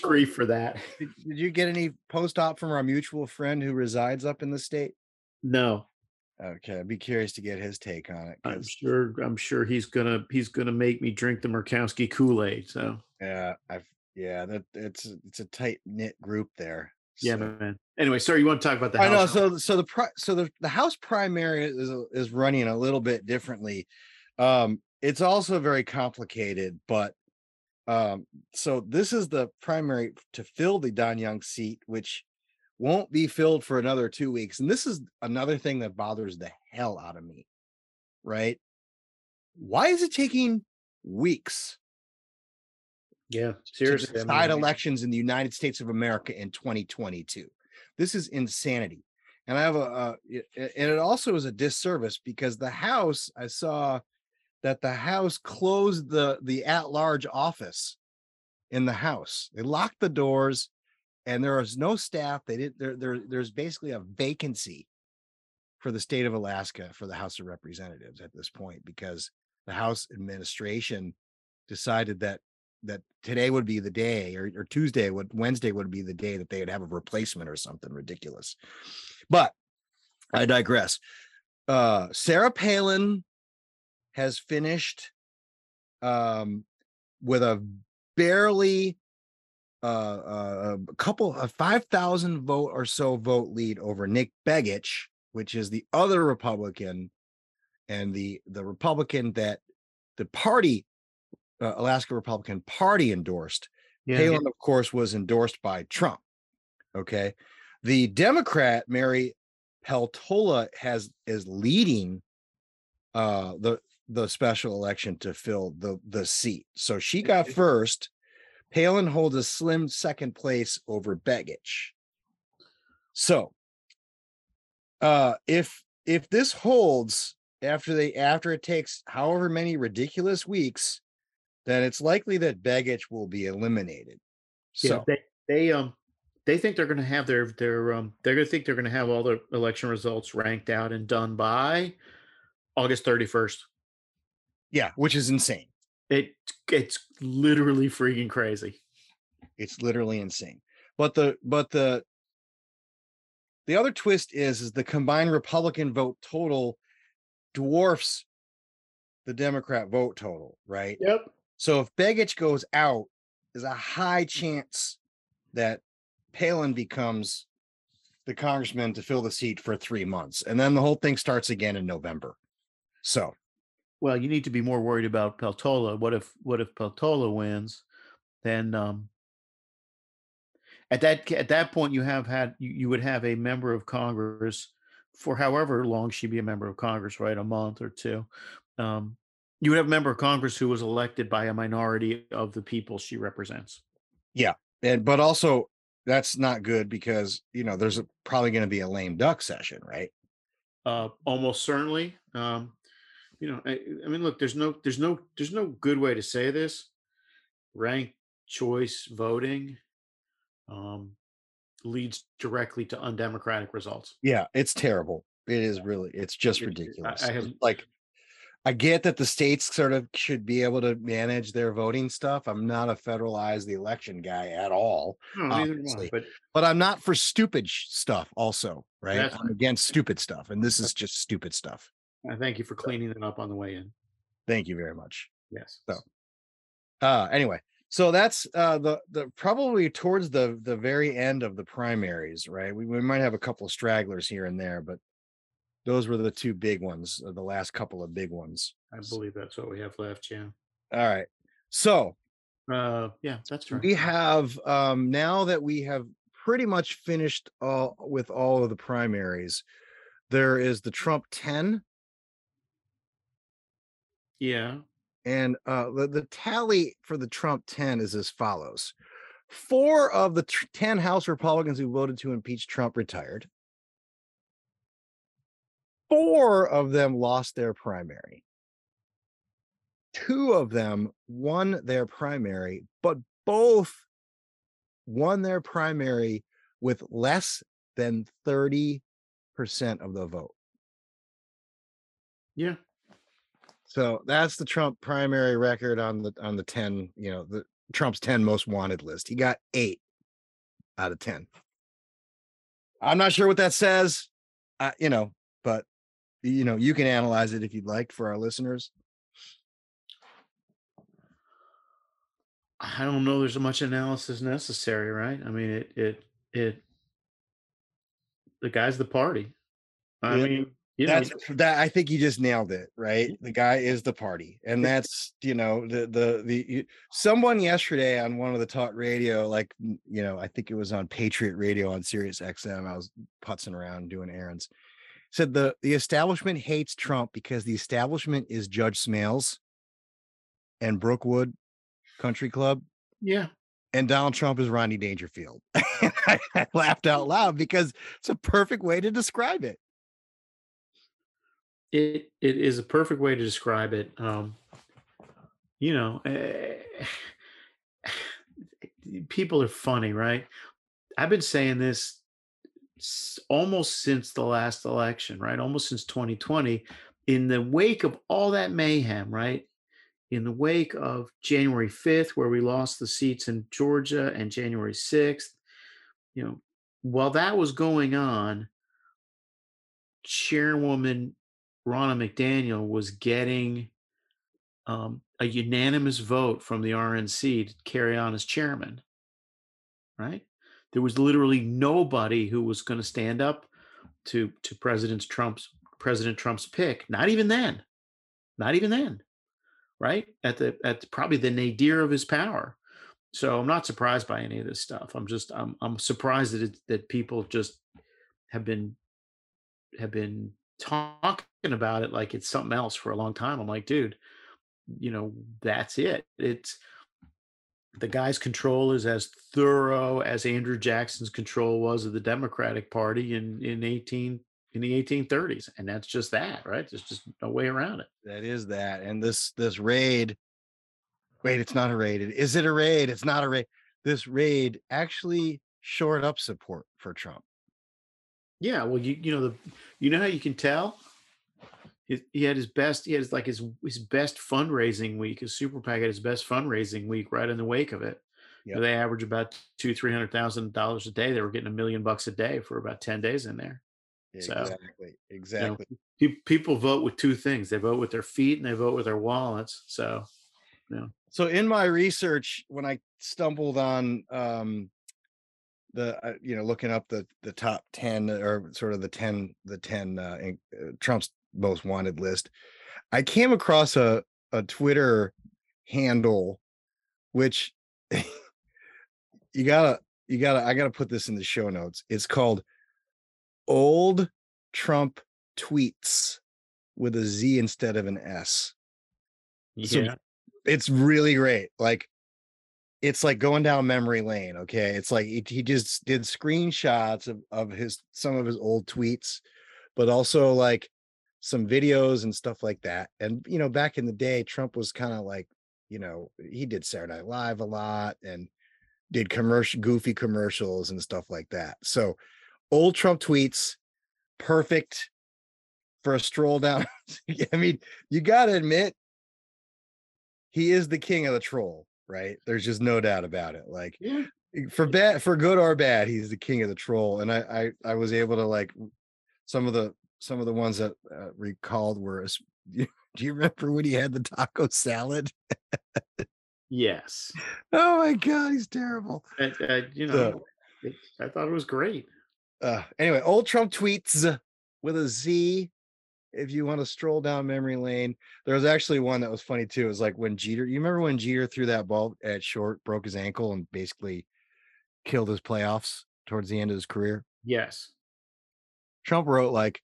grief for that. Did you get any post op from our mutual friend who resides up in the state? No. Okay, I'd be curious to get his take on it. I'm sure he's gonna make me drink the Murkowski Kool-Aid. So yeah, it's a tight knit group there. So. Yeah, man. Anyway, sorry, you want to talk about the House? I know. So the House primary is running a little bit differently. It's also very complicated, but so this is the primary to fill the Don Young seat, which won't be filled for another 2 weeks. And this is another thing that bothers the hell out of me, right? Why is it taking weeks? Yeah, seriously. To decide elections in the United States of America in 2022. This is insanity. And I have and it also is a disservice because the House, I saw that the House closed the at-large office in the House. They locked the doors and there was no staff. There's basically a vacancy for the state of Alaska for the House of Representatives at this point because the House administration decided that today would be the day or Wednesday would be the day that they would have a replacement or something ridiculous. But I digress. Sarah Palin has finished with a barely a couple of 5,000 vote or so vote lead over Nick Begich, which is the other Republican and the Republican that the party Alaska Republican Party endorsed. Yeah. Palin, of course, was endorsed by Trump. Okay. The Democrat, Mary Peltola, is leading the special election to fill the seat. So she got first. Palin holds a slim second place over Begich. So if this holds after it takes however many ridiculous weeks, then it's likely that Begich will be eliminated. So yeah, they think they're going to have they're going to think they're going to have all the election results ranked out and done by August 31st. Yeah, which is insane. It's literally freaking crazy. It's literally insane. But the other twist is the combined Republican vote total dwarfs the Democrat vote total, right? Yep. So if Begich goes out, there's a high chance that Palin becomes the congressman to fill the seat for 3 months. And then the whole thing starts again in November. So. Well, you need to be more worried about Peltola. What if Peltola wins? Then at that point you would have a member of Congress for however long she'd be a member of Congress, right? A month or two. You would have a member of Congress who was elected by a minority of the people she represents. Yeah, but also that's not good because there's probably going to be a lame duck session, right? Almost certainly. I mean, look, there's no good way to say this. Ranked choice voting leads directly to undemocratic results. Yeah, it's terrible. It is really. It's just ridiculous. I get that the states sort of should be able to manage their voting stuff. I'm not a federalize the election guy at all, obviously. But I'm not for stupid stuff also, right? I'm against stupid stuff, and this is just stupid stuff. I thank you for cleaning it up on the way in. Thank you very much. Yes. So, anyway, so that's the probably towards the very end of the primaries, right? We might have a couple of stragglers here and there, but those were the two big ones, the last couple of big ones. I believe that's what we have left. Yeah. All right. So, yeah, that's right. We have now that we have pretty much finished with all of the primaries. There is the Trump 10. Yeah. And the tally for the Trump 10 is as follows. 4 of the 10 House Republicans who voted to impeach Trump retired. 4 of them lost their primary. 2 of them won their primary, but both won their primary with less than 30% of the vote. Yeah. So that's the Trump primary record on the 10, you know, the Trump's 10 most wanted list. He got 8 out of 10. I'm not sure what that says, you know, but, you know, you can analyze it if you'd like for our listeners. I don't know there's much analysis necessary, right? I mean, the guy's the party. I mean, you know, that I think you just nailed it, right? The guy is the party. And that's, you know, someone yesterday on one of the talk radio, like, you know, I think it was on Patriot Radio on Sirius XM. I was putzing around doing errands. Said the establishment hates Trump because the establishment is Judge Smales and Brookwood Country Club. Yeah. And Donald Trump is Rodney Dangerfield. I laughed out loud because it's a perfect way to describe it. It is a perfect way to describe it. You know, people are funny, right? I've been saying this almost since the last election, right? Almost since 2020, in the wake of all that mayhem, right? In the wake of January 5th, where we lost the seats in Georgia, and January 6th, you know, while that was going on, Chairwoman Ronna McDaniel was getting a unanimous vote from the RNC to carry on as chairman, right? There was literally nobody who was going to stand up to President Trump's pick. Not even then. Right at probably the nadir of his power. So I'm not surprised by any of this stuff. I'm surprised that people just have been talking about it like it's something else for a long time. I'm like, dude, you know, that's it. It's the guy's control is as thorough as Andrew Jackson's control was of the Democratic Party in the 1830s. And that's just that, right? There's just no way around it. That is that. And this raid, wait, it's not a raid. Is it a raid? It's not a raid. This raid actually shored up support for Trump. Yeah. Well, you know how you can tell? He had his best fundraising week. His super PAC had his best fundraising week right in the wake of it. Yep. You know, they average about $200,000 to $300,000 a day. They were getting $1 million a day for about 10 days in there. Exactly. You know, people vote with two things. They vote with their feet and they vote with their wallets. So, you know. So in my research, when I stumbled on looking up the top 10 or sort of the 10 Trump's most wanted list, I came across a Twitter handle, which I gotta put this in the show notes. It's called Old Trump Tweets with a Z instead of an S. Yeah. So it's really great. Like, it's like going down memory lane. Okay. It's like he just did screenshots of some of his old tweets, but also like some videos and stuff like that. And, you know, back in the day, Trump was kind of like, you know, he did Saturday Night Live a lot and did goofy commercials and stuff like that. So old Trump tweets, perfect for a stroll down. I mean, you got to admit, he is the king of the troll, right? There's just no doubt about it. Like, yeah. For good or bad, he's the king of the troll. And I was able to, like, some of the ones that recalled were, do you remember when he had the taco salad? Yes. Oh my God, he's terrible. I thought it was great. Anyway, old Trump tweets with a Z. If you want to stroll down memory lane, there was actually one that was funny too. It was like when Jeter, you remember when Jeter threw that ball at short, broke his ankle and basically killed his playoffs towards the end of his career? Yes. Trump wrote like,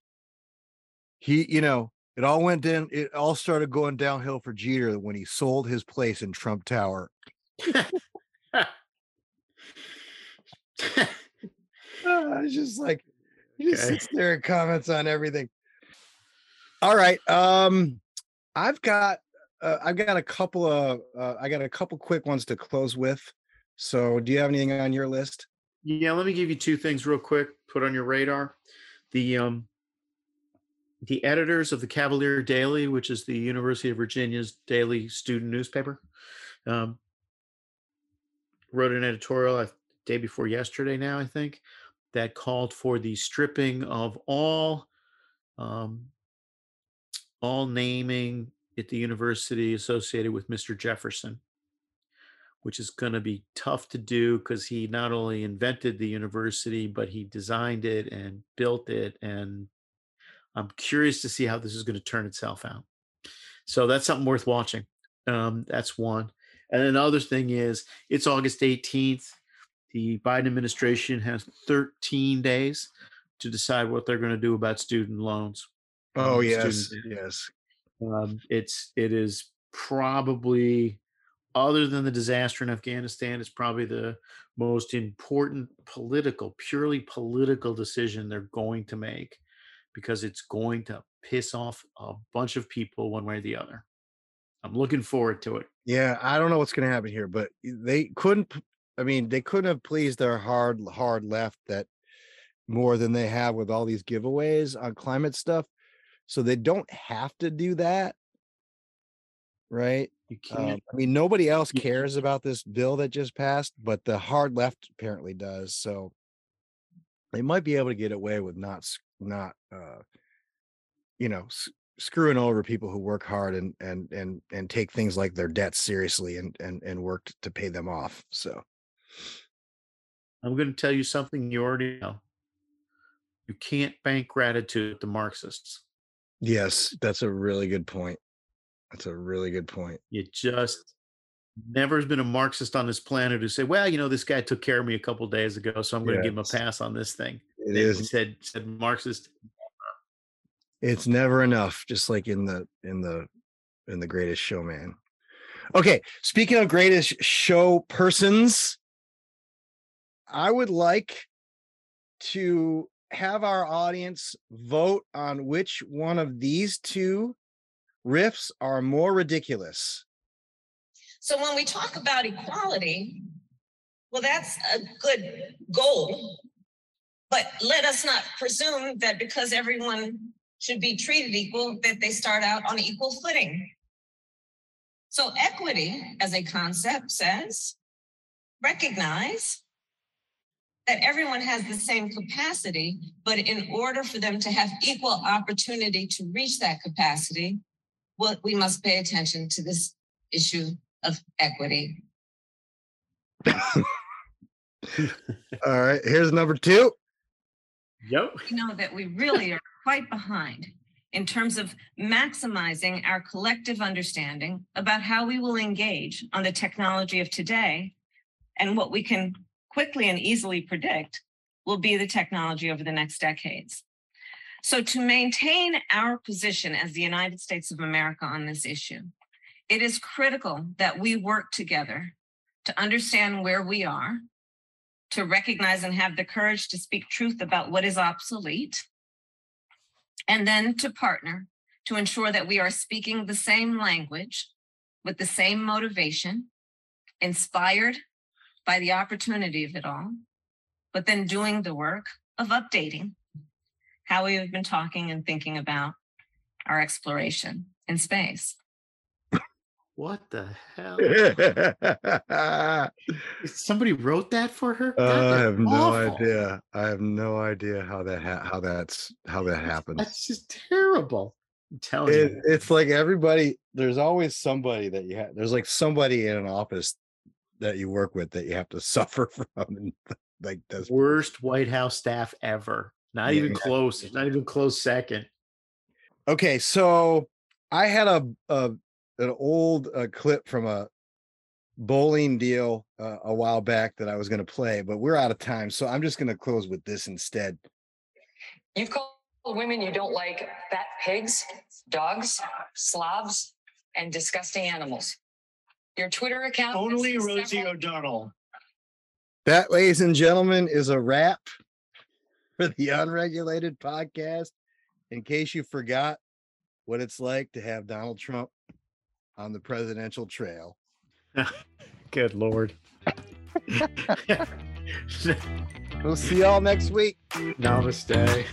it all went down. It all started going downhill for Jeter when he sold his place in Trump Tower. It's just like, he just sits there and comments on everything. All right. I've got a couple quick ones to close with. So do you have anything on your list? Yeah, let me give you two things real quick. Put on your radar. The editors of the Cavalier Daily, which is the University of Virginia's daily student newspaper, wrote an editorial the day before yesterday now, I think, that called for the stripping of all naming at the university associated with Mr. Jefferson, which is going to be tough to do because he not only invented the university, but he designed it and built it. And I'm curious to see how this is going to turn itself out. So that's something worth watching. That's one. And another thing is, it's August 18th. The Biden administration has 13 days to decide what they're going to do about student loans. Oh, yes, yes. It is probably, other than the disaster in Afghanistan, it's probably the most important purely political decision they're going to make, because it's going to piss off a bunch of people one way or the other. I'm looking forward to it. Yeah, I don't know what's going to happen here, but they couldn't have pleased their hard left that more than they have with all these giveaways on climate stuff. So they don't have to do that, right? You can't. Nobody else cares about this bill that just passed, but the hard left apparently does. So they might be able to get away with not screwing over people who work hard and take things like their debts seriously and work to pay them off. So I'm going to tell you something you already know. You can't bank gratitude to Marxists. Yes, that's a really good point. It just never has been a Marxist on this planet who said, well, this guy took care of me a couple of days ago, so I'm going to give him a pass on this thing. It is said Marxist. It's never enough, just like in the Greatest Showman. Okay, speaking of greatest show persons, I would like to have our audience vote on which one of these two riffs are more ridiculous. So when we talk about equality, well, that's a good goal, but let us not presume that because everyone should be treated equal, that they start out on equal footing. So equity as a concept says, recognize that everyone has the same capacity, but in order for them to have equal opportunity to reach that capacity, we must pay attention to this issue of equity. All right, here's number two. Yep. We know that we really are quite behind in terms of maximizing our collective understanding about how we will engage on the technology of today, and what we can quickly and easily predict will be the technology over the next decades. So to maintain our position as the United States of America on this issue, it is critical that we work together to understand where we are, to recognize and have the courage to speak truth about what is obsolete, and then to partner to ensure that we are speaking the same language with the same motivation, inspired by the opportunity of it all, but then doing the work of updating how we have been talking and thinking about our exploration in space. What the hell? Somebody wrote that for her? I have awful. No idea. I have no idea how that happens. That's just terrible. I'm telling you. It's like everybody, there's always somebody that you have. There's like somebody in an office that you work with that you have to suffer from, like the worst White House staff ever. Not even close. Not even close second. Okay, so I had an old clip from a bowling deal a while back that I was going to play, but we're out of time. So I'm just going to close with this instead. You've called women you don't like fat pigs, dogs, slobs, and disgusting animals. Your Twitter account. Only Rosie O'Donnell. That, ladies and gentlemen, is a wrap for the Unregulated Podcast. In case you forgot what it's like to have Donald Trump on the presidential trail. Good Lord. We'll see y'all next week. Namaste.